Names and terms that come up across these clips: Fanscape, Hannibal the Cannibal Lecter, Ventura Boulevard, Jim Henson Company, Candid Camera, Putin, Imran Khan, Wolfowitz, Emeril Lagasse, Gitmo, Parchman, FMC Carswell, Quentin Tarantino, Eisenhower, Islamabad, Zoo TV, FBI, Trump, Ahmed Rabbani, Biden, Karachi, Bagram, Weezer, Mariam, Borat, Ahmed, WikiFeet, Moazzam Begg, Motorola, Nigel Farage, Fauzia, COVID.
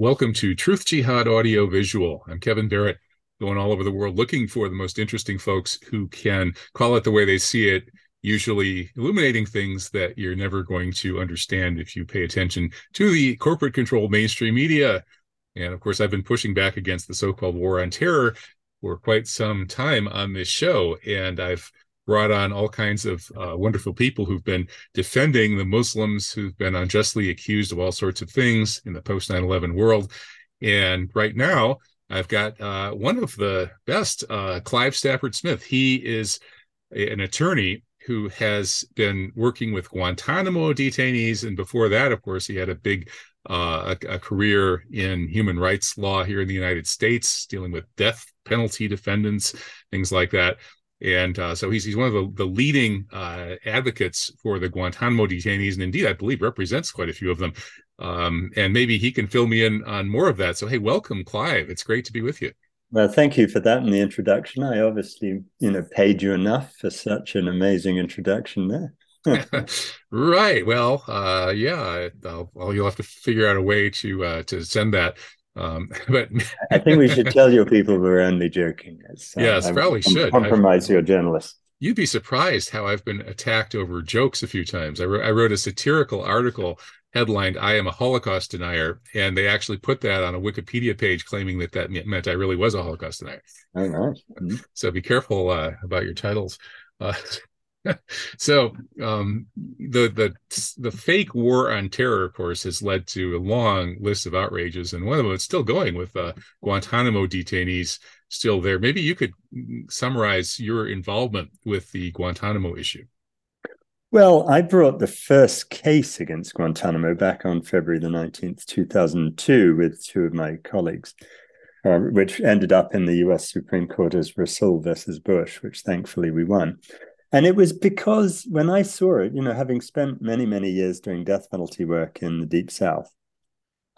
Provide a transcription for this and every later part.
Welcome to Truth Jihad Audio Visual. I'm Kevin Barrett, going all over the world looking for the most interesting folks who can call it the way they see it, usually illuminating things that you're never going to understand if you pay attention to the corporate-controlled mainstream media. And of course, I've been pushing back against the so-called war on terror for quite some time on this show, and I've brought on all kinds of wonderful people who've been defending the Muslims who've been unjustly accused of all sorts of things in the post-9/11 world. And right now, I've got one of the best, Clive Stafford Smith. He is an attorney who has been working with Guantanamo detainees. And before that, of course, he had a big a career in human rights law here in the United States, dealing with death penalty defendants, things like that. And so he's one of the leading advocates for the Guantanamo detainees, and indeed, I believe, represents quite a few of them. And maybe he can fill me in on more of that. So, hey, welcome, Clive. It's great to be with you. Well, thank you for that and the introduction. I obviously, paid you enough for such an amazing introduction there. Right. Well, yeah, you'll have to figure out a way to send that. But I think we should tell your people we're only joking. Yes, probably should. Compromise your journalists. You'd be surprised how I've been attacked over jokes a few times. I wrote a satirical article headlined, "I am a Holocaust denier," and they actually put that on a Wikipedia page claiming that that meant I really was a Holocaust denier. Oh, nice. Mm-hmm. So be careful about your titles. So the fake war on terror, of course, has led to a long list of outrages, and one of them is still going with Guantanamo detainees still there. Maybe you could summarize your involvement with the Guantanamo issue. Well, I brought the first case against Guantanamo back on February the 19th, 2002, with two of my colleagues, which ended up in the U.S. Supreme Court as Rasul versus Bush, which thankfully we won. And it was because when I saw it, having spent many, many years doing death penalty work in the Deep South,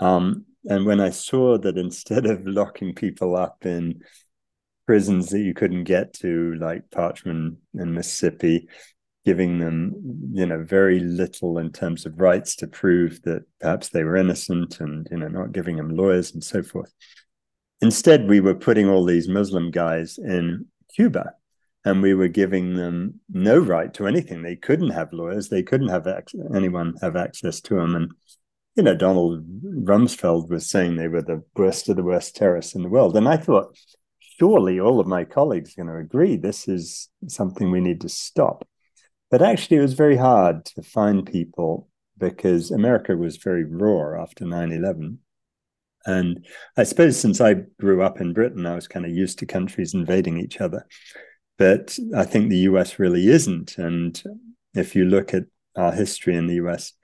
and when I saw that instead of locking people up in prisons that you couldn't get to, like Parchman in Mississippi, giving them, very little in terms of rights to prove that perhaps they were innocent and, not giving them lawyers and so forth. Instead, we were putting all these Muslim guys in Cuba. And we were giving them no right to anything. They couldn't have lawyers. They couldn't have anyone have access to them. And, Donald Rumsfeld was saying they were the worst of the worst terrorists in the world. And I thought, surely all of my colleagues are going to agree this is something we need to stop. But actually, it was very hard to find people because America was very raw after 9/11. And I suppose since I grew up in Britain, I was kind of used to countries invading each other. But I think the US really isn't. And if you look at our history in the US,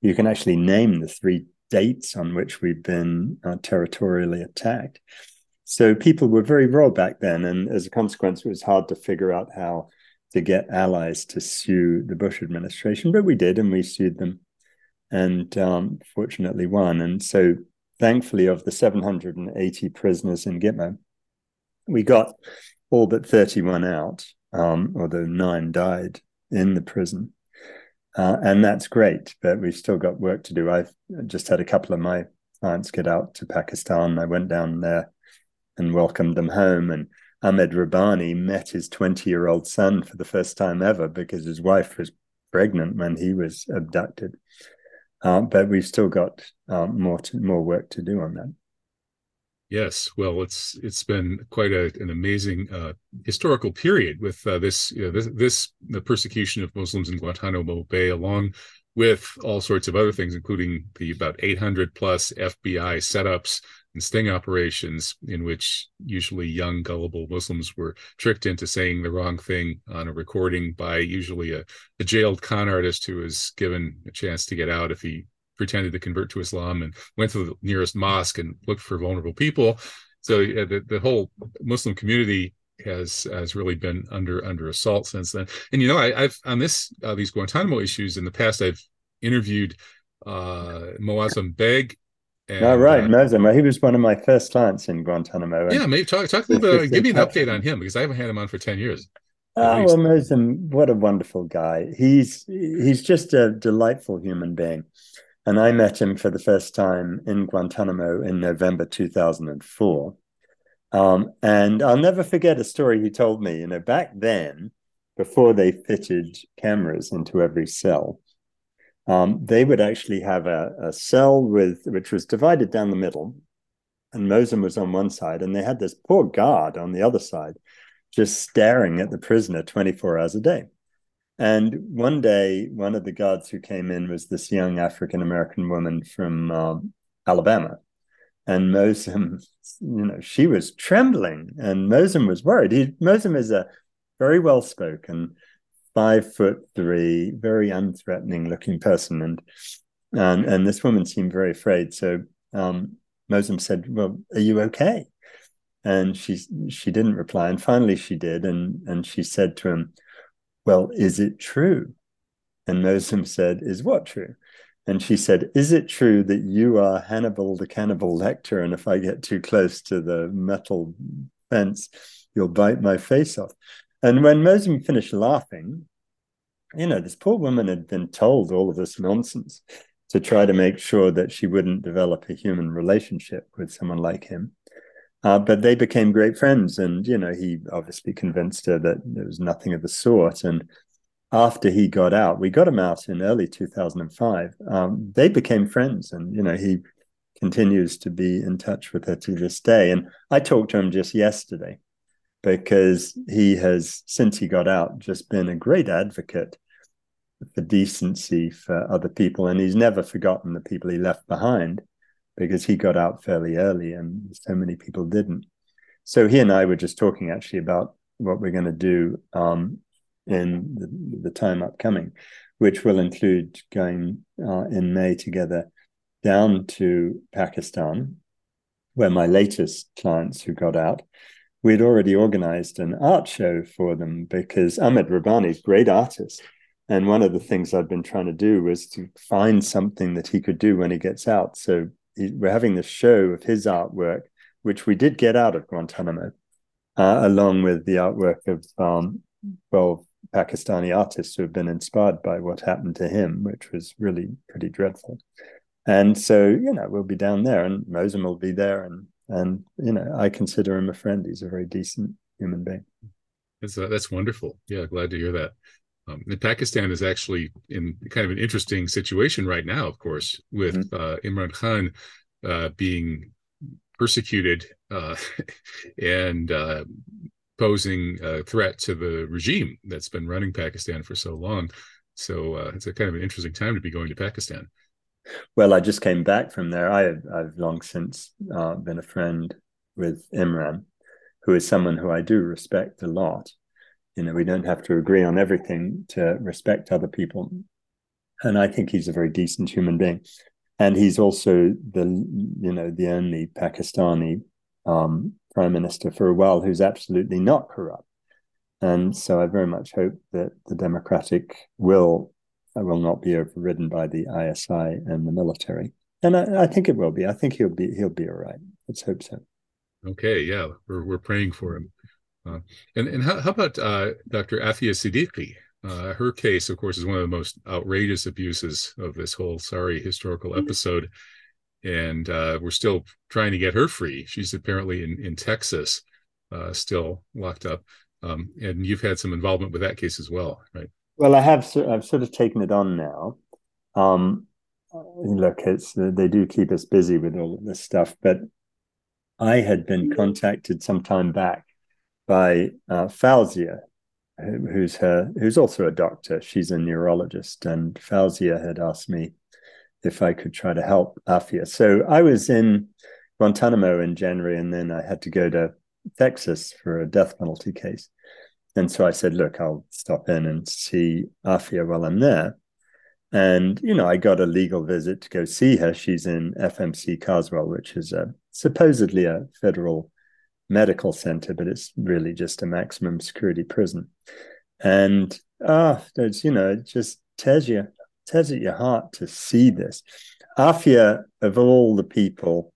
you can actually name the three dates on which we've been territorially attacked. So people were very raw back then. And as a consequence, it was hard to figure out how to get allies to sue the Bush administration. But we did, and we sued them and fortunately won. And so thankfully, of the 780 prisoners in Gitmo, we got all but 31 out, although 9 died in the prison. And that's great, but we've still got work to do. I've just had a couple of my clients get out to Pakistan. I went down there and welcomed them home. And Ahmed Rabbani met his 20-year-old son for the first time ever because his wife was pregnant when he was abducted. But we've still got more work to do on that. Yes, well, it's been quite an amazing historical period with the persecution of Muslims in Guantanamo Bay, along with all sorts of other things, including the about 800 plus FBI setups and sting operations in which usually young, gullible Muslims were tricked into saying the wrong thing on a recording by usually a jailed con artist who was given a chance to get out if he pretended to convert to Islam and went to the nearest mosque and looked for vulnerable people. So the whole Muslim community has really been under assault since then. And I've on this these Guantanamo issues in the past, I've interviewed Moazzam Begg. And, Moazzam, he was one of my first clients in Guantanamo. And yeah, maybe talk a little bit. Give me an update on him because I haven't had him on for 10 years. Oh, well, Moazzam, what a wonderful guy! He's just a delightful human being. And I met him for the first time in Guantanamo in November 2004. And I'll never forget a story he told me. You know, back then, before they fitted cameras into every cell, they would actually have a cell which was divided down the middle, and Moazzam was on one side, and they had this poor guard on the other side, just staring at the prisoner 24 hours a day. And one day, one of the guards who came in was this young African-American woman from Alabama. And Moazzam, you know, she was trembling, and Moazzam was worried. Moazzam is a very well-spoken, 5'3", very unthreatening-looking person. And this woman seemed very afraid. So Moazzam said, well, are you okay? And she didn't reply. And finally she did. And she said to him, well, is it true? And Moazzam said, is what true? And she said, is it true that you are Hannibal the Cannibal Lecter? And if I get too close to the metal fence, you'll bite my face off. And when Moazzam finished laughing, you know, this poor woman had been told all of this nonsense to try to make sure that she wouldn't develop a human relationship with someone like him. But they became great friends. And, you know, he obviously convinced her that there was nothing of the sort. And after he got out, we got him out in early 2005. They became friends. And, you know, he continues to be in touch with her to this day. And I talked to him just yesterday, because he has, since he got out, just been a great advocate for decency for other people. And he's never forgotten the people he left behind, because he got out fairly early and so many people didn't. So he and I were just talking actually about what we're going to do in the time upcoming, which will include going in May together down to Pakistan, where my latest clients who got out, we'd already organized an art show for them, because Ahmed Rabbani is a great artist. And one of the things I've been trying to do was to find something that he could do when he gets out. So we're having this show of his artwork, which we did get out of Guantanamo, along with the artwork of 12 Pakistani artists who have been inspired by what happened to him, which was really pretty dreadful. And so, you know, we'll be down there, and Moazzam will be there. And you know, I consider him a friend. He's a very decent human being. That's wonderful. Yeah, glad to hear that. Pakistan is actually in kind of an interesting situation right now, of course, with Imran Khan being persecuted and posing a threat to the regime that's been running Pakistan for so long. So it's a kind of an interesting time to be going to Pakistan. Well, I just came back from there. I've long since been a friend with Imran, who is someone who I do respect a lot. You know, we don't have to agree on everything to respect other people. And I think he's a very decent human being. And he's also the only Pakistani prime minister for a while who's absolutely not corrupt. And so I very much hope that the democratic will not be overridden by the ISI and the military. And I think it will be. I think he'll be all right. Let's hope so. Okay, yeah, we're praying for him. And how about Dr. Aafia Siddiqui? Her case, of course, is one of the most outrageous abuses of this whole sorry historical episode. And we're still trying to get her free. She's apparently in Texas, still locked up. And you've had some involvement with that case as well, right? Well, I've sort of taken it on now. Look, they do keep us busy with all of this stuff, but I had been contacted some time back by Fauzia, who's also a doctor. She's a neurologist, and Fauzia had asked me if I could try to help Aafia. So I was in Guantanamo in January, and then I had to go to Texas for a death penalty case. And so I said, look, I'll stop in and see Aafia while I'm there. And, you know, I got a legal visit to go see her. She's in FMC Carswell, which is supposedly a federal medical center, but it's really just a maximum security prison. And, it just tears at your heart to see this. Aafia, of all the people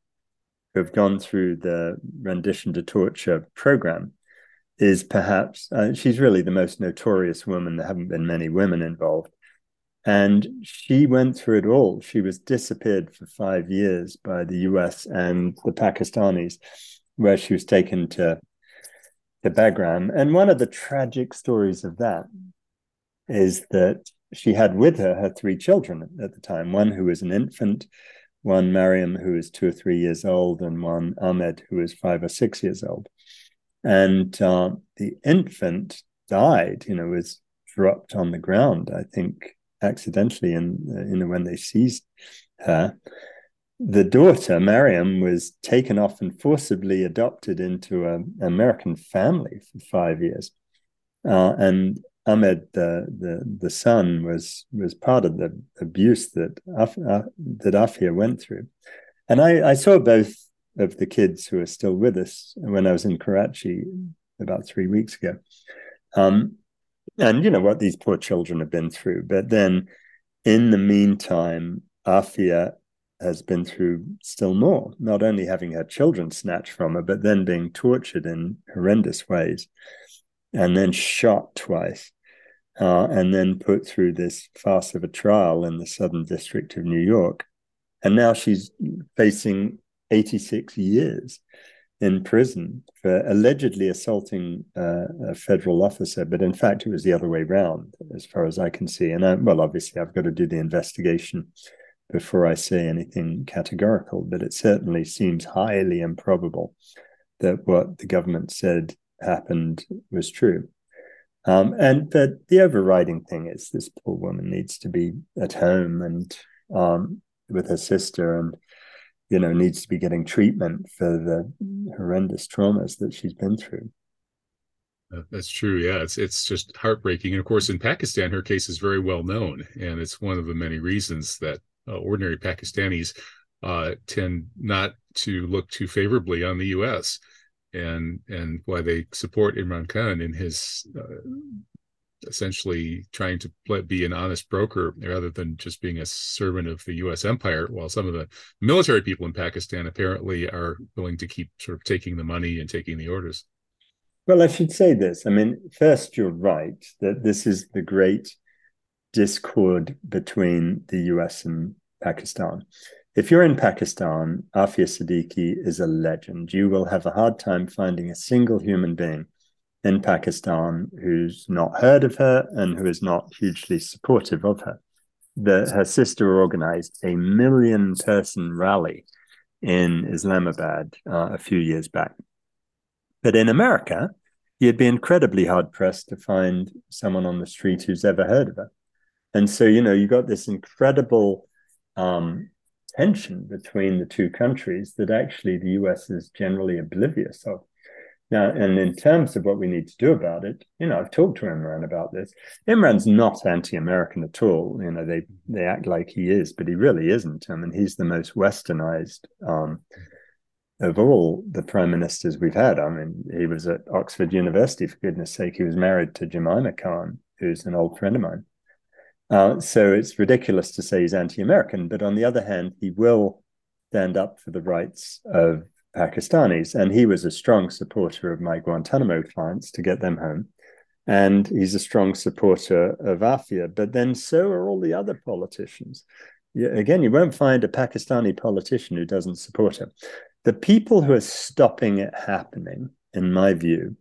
who have gone through the Rendition to Torture program, is perhaps she's really the most notorious woman. There haven't been many women involved, And she went through it all. She was disappeared for 5 years by the US and the Pakistanis, where she was taken to Bagram. And one of the tragic stories of that is that she had with her her three children at the time, one who was an infant, one Mariam, who was 2 or 3 years old, and one Ahmed, who was 5 or 6 years old. And the infant died, you know, was dropped on the ground, I think, accidentally, and you know, when they seized her. The daughter, Mariam, was taken off and forcibly adopted into an American family for 5 years. And Ahmed, the son, was part of the abuse that Aafia went through. And I saw both of the kids who are still with us when I was in Karachi about 3 weeks ago. And you know what these poor children have been through. But then in the meantime, Aafia has been through still more, not only having her children snatched from her, but then being tortured in horrendous ways, and then shot twice, and then put through this farce of a trial in the Southern District of New York. And now she's facing 86 years in prison for allegedly assaulting a federal officer. But in fact, it was the other way around, as far as I can see. And obviously, I've got to do the investigation before I say anything categorical, but it certainly seems highly improbable that what the government said happened was true. But the overriding thing is this poor woman needs to be at home and with her sister, and you know, needs to be getting treatment for the horrendous traumas that she's been through. That's true. Yeah, it's just heartbreaking. And of course, in Pakistan, her case is very well known, and it's one of the many reasons that ordinary Pakistanis tend not to look too favorably on the U.S. and why they support Imran Khan in his essentially trying to be an honest broker rather than just being a servant of the U.S. empire, while some of the military people in Pakistan apparently are willing to keep sort of taking the money and taking the orders. Well, I should say this. I mean, first, you're right that this is the great discord between the U.S. and Pakistan. If you're in Pakistan, Aafia Siddiqui is a legend. You will have a hard time finding a single human being in Pakistan who's not heard of her and who is not hugely supportive of her. Her sister organized a 1 million person rally in Islamabad a few years back. But in America, you'd be incredibly hard-pressed to find someone on the street who's ever heard of her. And so, you know, you got this incredible tension between the two countries that actually the U.S. is generally oblivious of. Now, and in terms of what we need to do about it, you know, I've talked to Imran about this. Imran's not anti-American at all. You know, they act like he is, but he really isn't. I mean, he's the most westernized of all the prime ministers we've had. I mean, he was at Oxford University, for goodness sake. He was married to Jemima Khan, who's an old friend of mine. So it's ridiculous to say he's anti-American, but on the other hand, he will stand up for the rights of Pakistanis. And he was a strong supporter of my Guantanamo clients to get them home. And he's a strong supporter of Aafia, but then so are all the other politicians. Again, you won't find a Pakistani politician who doesn't support him. The people who are stopping it happening, in my view,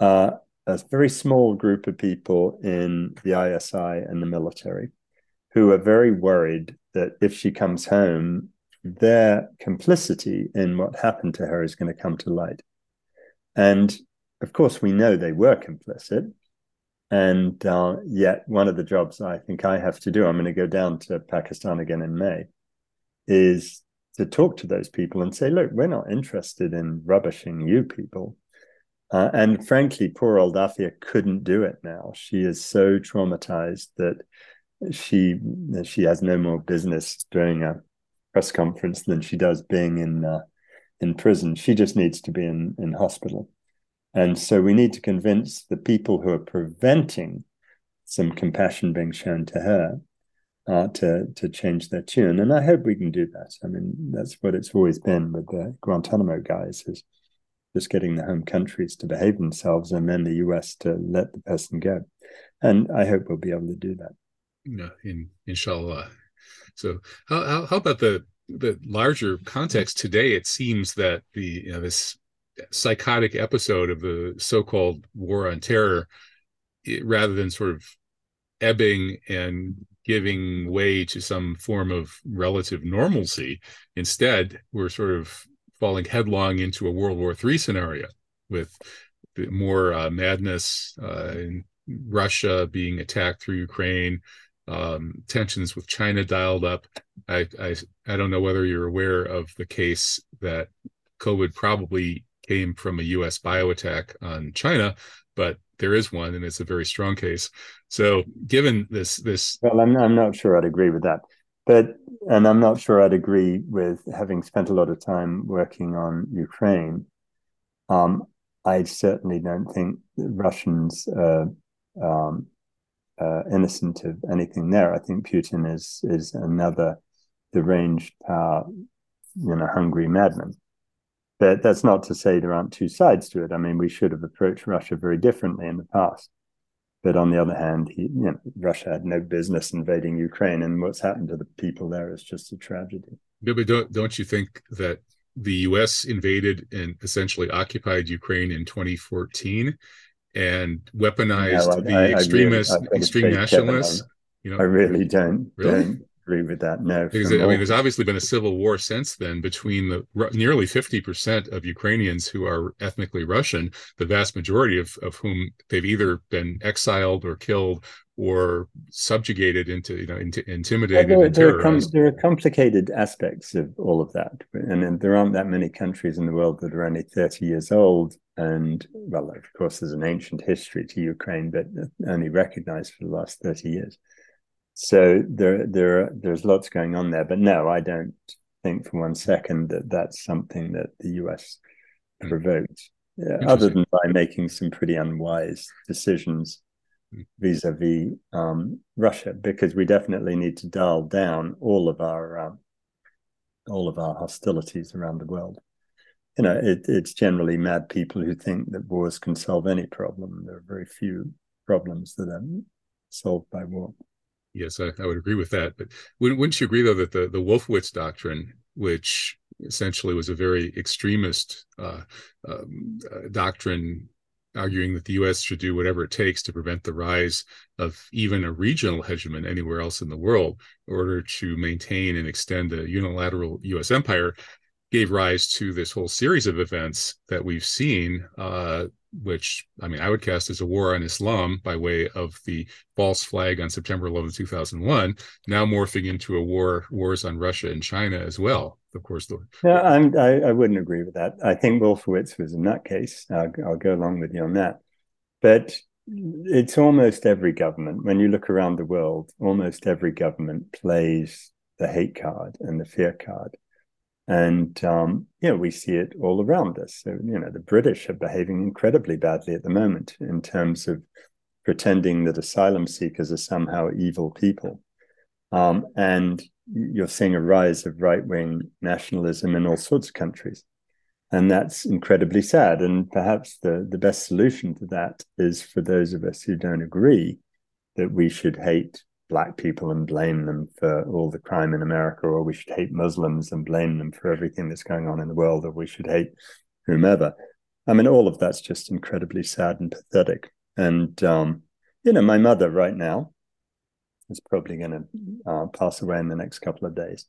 are a very small group of people in the ISI and the military who are very worried that if she comes home, their complicity in what happened to her is going to come to light. And of course, we know they were complicit. And yet one of the jobs I think I have to do, I'm going to go down to Pakistan again in May, is to talk to those people and say, look, we're not interested in rubbishing you people. And frankly, poor old Aafia couldn't do it now. She is so traumatized that she has no more business doing a press conference than she does being in prison. She just needs to be in hospital. And so we need to convince the people who are preventing some compassion being shown to her to change their tune. And I hope we can do that. I mean, that's what it's always been with the Guantanamo guys is just getting the home countries to behave themselves and then the U.S. to let the person go. And I hope we'll be able to do that. inshallah. So how about the larger context today? It seems that the this psychotic episode of the so-called war on terror, rather than sort of ebbing and giving way to some form of relative normalcy, instead we're sort of falling headlong into a World War III scenario with more madness in Russia being attacked through Ukraine, tensions with China dialed up. I don't know whether you're aware of the case that COVID probably came from a U.S. bioattack on China, but there is one, and it's a very strong case. So given this... Well, I'm not sure I'd agree with that. And I'm not sure I'd agree with having spent a lot of time working on Ukraine. I certainly don't think the Russians are innocent of anything there. I think Putin is another deranged power, hungry madman. But that's not to say there aren't two sides to it. I mean, we should have approached Russia very differently in the past. But on the other hand, Russia had no business invading Ukraine, and what's happened to the people there is just a tragedy. Yeah, but don't you think that the U.S. invaded and essentially occupied Ukraine in 2014 and weaponized extreme nationalists? I really don't agree with that. No, because there's obviously been a civil war since then between the nearly 50% of Ukrainians who are ethnically Russian, the vast majority of whom they've either been exiled or killed or subjugated into intimidated and terrorized. There are complicated aspects of all of that, and there aren't that many countries in the world that are only 30 years old. And well, of course, there's an ancient history to Ukraine, but only recognized for the last 30 years. So there's lots going on there, but no, I don't think for one second that that's something that the US provoked, other than by making some pretty unwise decisions vis-a-vis Russia, because we definitely need to dial down all of our hostilities around the world. It's generally mad people who think that wars can solve any problem. There are very few problems that are solved by war. Yes, I would agree with that. But wouldn't you agree, though, that the Wolfowitz doctrine, which essentially was a very extremist doctrine arguing that the U.S. should do whatever it takes to prevent the rise of even a regional hegemon anywhere else in the world in order to maintain and extend a unilateral U.S. empire, gave rise to this whole series of events that we've seen, which, I would cast as a war on Islam by way of the false flag on September 11, 2001, now morphing into a wars on Russia and China as well. Of course, I wouldn't agree with that. I think Wolfowitz was a nutcase. I'll go along with you on that. But it's almost every government, when you look around the world, almost every government plays the hate card and the fear card. And, we see it all around us. So, the British are behaving incredibly badly at the moment in terms of pretending that asylum seekers are somehow evil people. And you're seeing a rise of right-wing nationalism in all sorts of countries. And that's incredibly sad. And perhaps the best solution to that is for those of us who don't agree that we should hate Black people and blame them for all the crime in America, or we should hate Muslims and blame them for everything that's going on in the world, or we should hate whomever. All of that's just incredibly sad and pathetic. And, my mother right now is probably going to pass away in the next couple of days.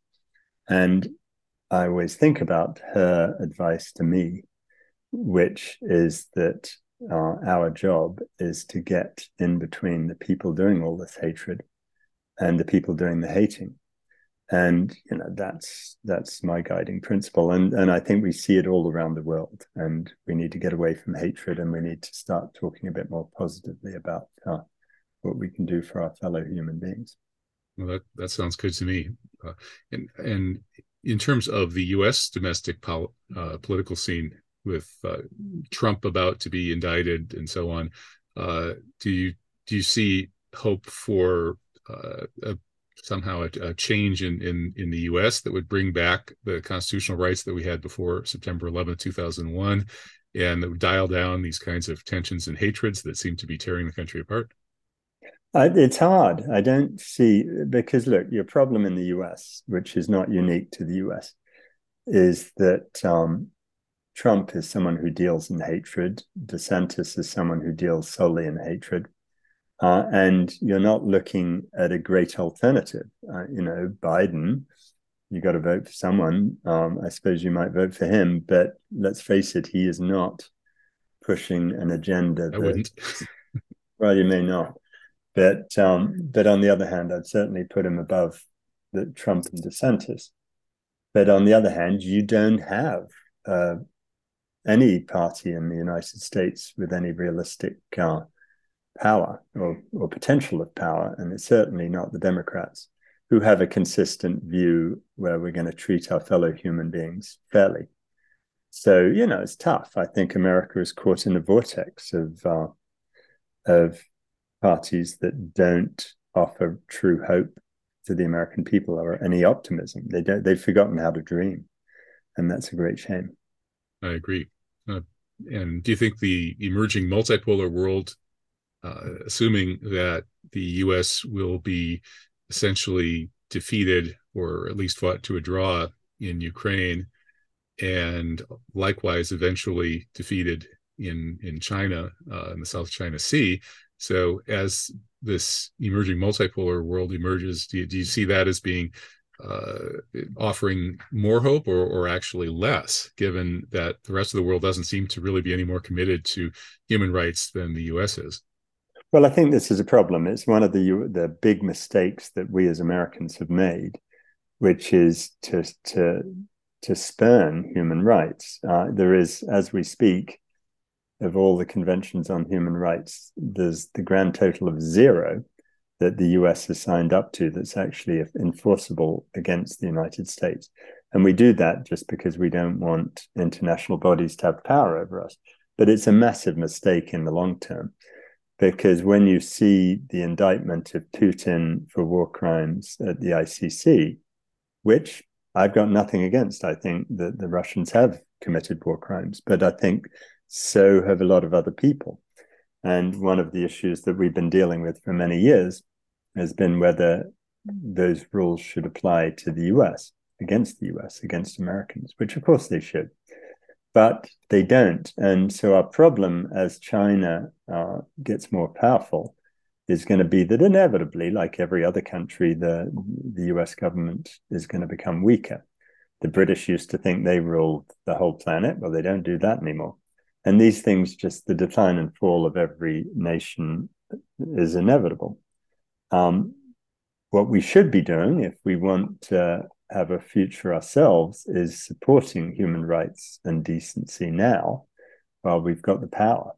And I always think about her advice to me, which is that our job is to get in between the people doing all this hatred and the people doing the hating. And, that's my guiding principle. And I think we see it all around the world, and we need to get away from hatred, and we need to start talking a bit more positively about what we can do for our fellow human beings. Well, that sounds good to me. And in terms of the U.S. domestic political scene with Trump about to be indicted and so on, do you see hope for somehow a change in the U.S. that would bring back the constitutional rights that we had before September 11, 2001, and that would dial down these kinds of tensions and hatreds that seem to be tearing the country apart? It's hard. I don't see, because look, your problem in the US, which is not unique to the US, is that Trump is someone who deals in hatred. DeSantis is someone who deals solely in hatred. And you're not looking at a great alternative. Biden, you got to vote for someone. I suppose you might vote for him, but let's face it, he is not pushing an agenda. Well, you may not. But on the other hand, I'd certainly put him above the Trump and DeSantis. But on the other hand, you don't have any party in the United States with any realistic power or potential of power. And it's certainly not the Democrats, who have a consistent view where we're going to treat our fellow human beings fairly. So, it's tough. I think America is caught in a vortex of parties that don't offer true hope to the American people or any optimism. They've forgotten how to dream. And that's a great shame. I agree. And do you think the emerging multipolar world, assuming that the U.S. will be essentially defeated or at least fought to a draw in Ukraine, and likewise eventually defeated in China, in the South China Sea, so as this emerging multipolar world emerges, do you see that as being offering more hope or actually less, given that the rest of the world doesn't seem to really be any more committed to human rights than the U.S. is? Well, I think this is a problem. It's one of the big mistakes that we as Americans have made, which is to spurn human rights. There is, as we speak, of all the conventions on human rights, there's the grand total of zero that the US has signed up to that's actually enforceable against the United States. And we do that just because we don't want international bodies to have power over us. But it's a massive mistake in the long term, because when you see the indictment of Putin for war crimes at the ICC, which I've got nothing against, I think that the Russians have committed war crimes, but I think so have a lot of other people. And one of the issues that we've been dealing with for many years has been whether those rules should apply to the US, against the US, against Americans, which of course they should, but they don't. And so our problem as China gets more powerful is going to be that inevitably, like every other country, the US government is going to become weaker. The British used to think they ruled the whole planet. Well, they don't do that anymore. And these things, just the decline and fall of every nation is inevitable. What we should be doing, if we want to have a future ourselves, is supporting human rights and decency now while we've got the power,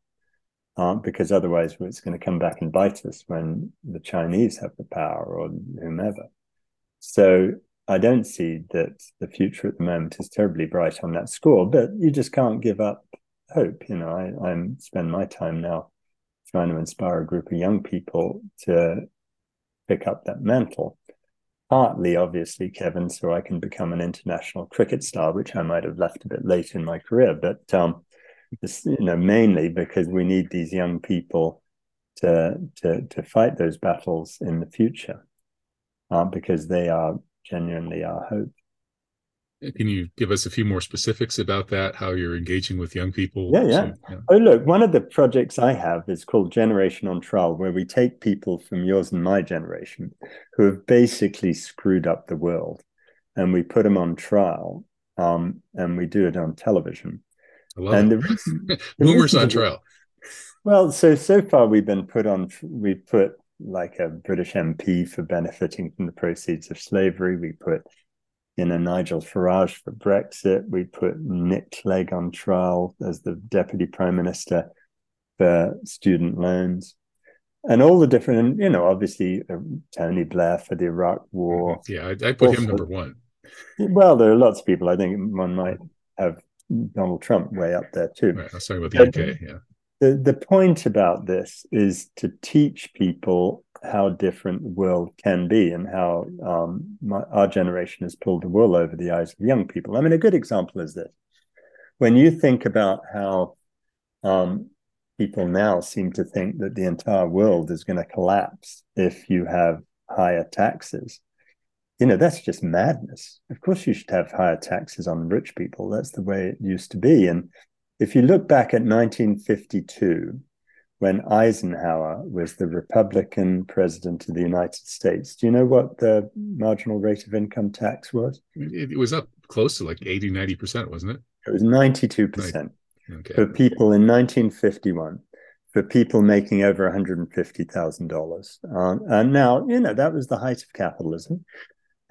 because otherwise it's going to come back and bite us when the Chinese have the power or whomever. So I don't see that the future at the moment is terribly bright on that score, but you just can't give up hope. I spend my time now trying to inspire a group of young people to pick up that mantle, partly obviously, Kevin, so I can become an international cricket star, which I might have left a bit late in my career, but mainly because we need these young people to fight those battles in the future, because they are genuinely our hope. Can you give us a few more specifics about that, how you're engaging with young people? Yeah. Oh, look, one of the projects I have is called Generation on Trial, where we take people from yours and my generation who have basically screwed up the world, and we put them on trial, and we do it on television. I love and it. Boomers on trial. Well, so far we've put like a British MP for benefiting from the proceeds of slavery. We put Nigel Farage for Brexit. We put Nick Clegg on trial as the Deputy Prime Minister for student loans, and all the different, obviously Tony Blair for the Iraq War. Yeah, I put him number one. Well, there are lots of people. I think one might have Donald Trump way up there too. Right, I'm sorry about the UK. Yeah. The point about this is to teach people how different the world can be, and how our generation has pulled the wool over the eyes of young people. A good example is this. When you think about how people now seem to think that the entire world is going to collapse if you have higher taxes. You know, that's just madness. Of course you should have higher taxes on rich people. That's the way it used to be. And if you look back at 1952, when Eisenhower was the Republican president of the United States, do you know what the marginal rate of income tax was? It was up close to like 80, 90%, wasn't it? It was 92% okay. For people in 1951, for people making over $150,000. And now, you know, that was the height of capitalism.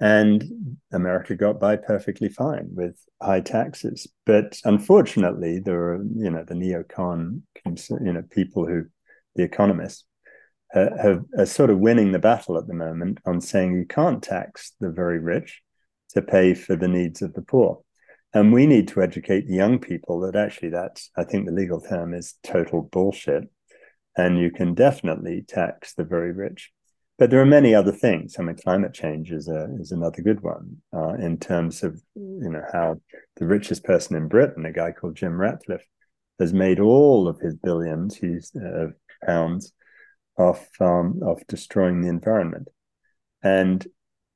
And America got by perfectly fine with high taxes. But unfortunately, there were, you know, the neocon, you know, people who, the economists, are sort of winning the battle at the moment on saying you can't tax the very rich to pay for the needs of the poor. And we need to educate the young people that actually that's, I think the legal term is total bullshit. And you can definitely tax the very rich. But there are many other things. I mean, climate change is another good one in terms of, you know, how the richest person in Britain, a guy called Jim Ratcliffe, has made all of his billions of pounds off destroying the environment. And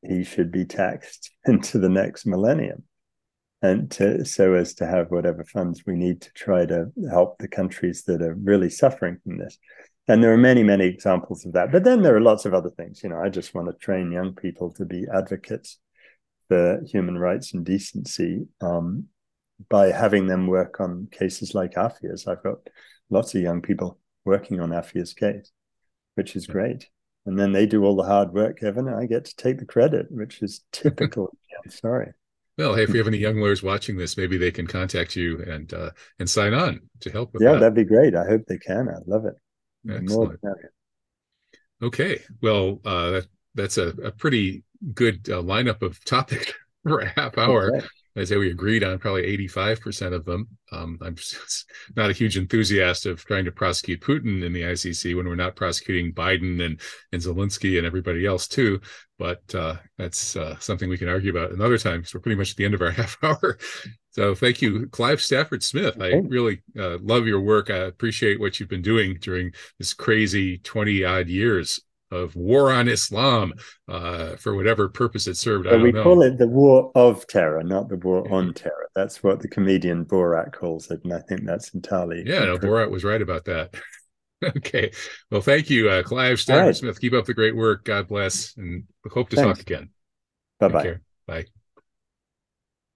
he should be taxed into the next millennium. And so as to have whatever funds we need to try to help the countries that are really suffering from this. And there are many, many examples of that. But then there are lots of other things. You know, I just want to train young people to be advocates for human rights and decency by having them work on cases like Aafia's. I've got lots of young people working on Aafia's case, which is great. And then they do all the hard work, Kevin, and I get to take the credit, which is typical. I'm sorry. Well, hey, if we have any young lawyers watching this, maybe they can contact you and sign on to help with that. Yeah, that'd be great. I hope they can. I'd love it. Excellent. Okay. Well, that's a pretty good lineup of topics for a half hour. Okay. I'd say we agreed on probably 85% of them. I'm not a huge enthusiast of trying to prosecute Putin in the ICC when we're not prosecuting Biden and Zelensky and everybody else too. But that's something we can argue about another time because we're pretty much at the end of our half hour. So thank you, Clive Stafford Smith. Okay. I really love your work. I appreciate what you've been doing during this crazy 20-odd years of war on Islam for whatever purpose it served. Well, we call it the war of terror, not the war on terror. That's what the comedian Borat calls it, and I think that's entirely... Yeah, no, Borat was right about that. Okay. Well, thank you, Clive Stafford Smith. Keep up the great work. God bless, and hope to talk again. Bye-bye. Bye.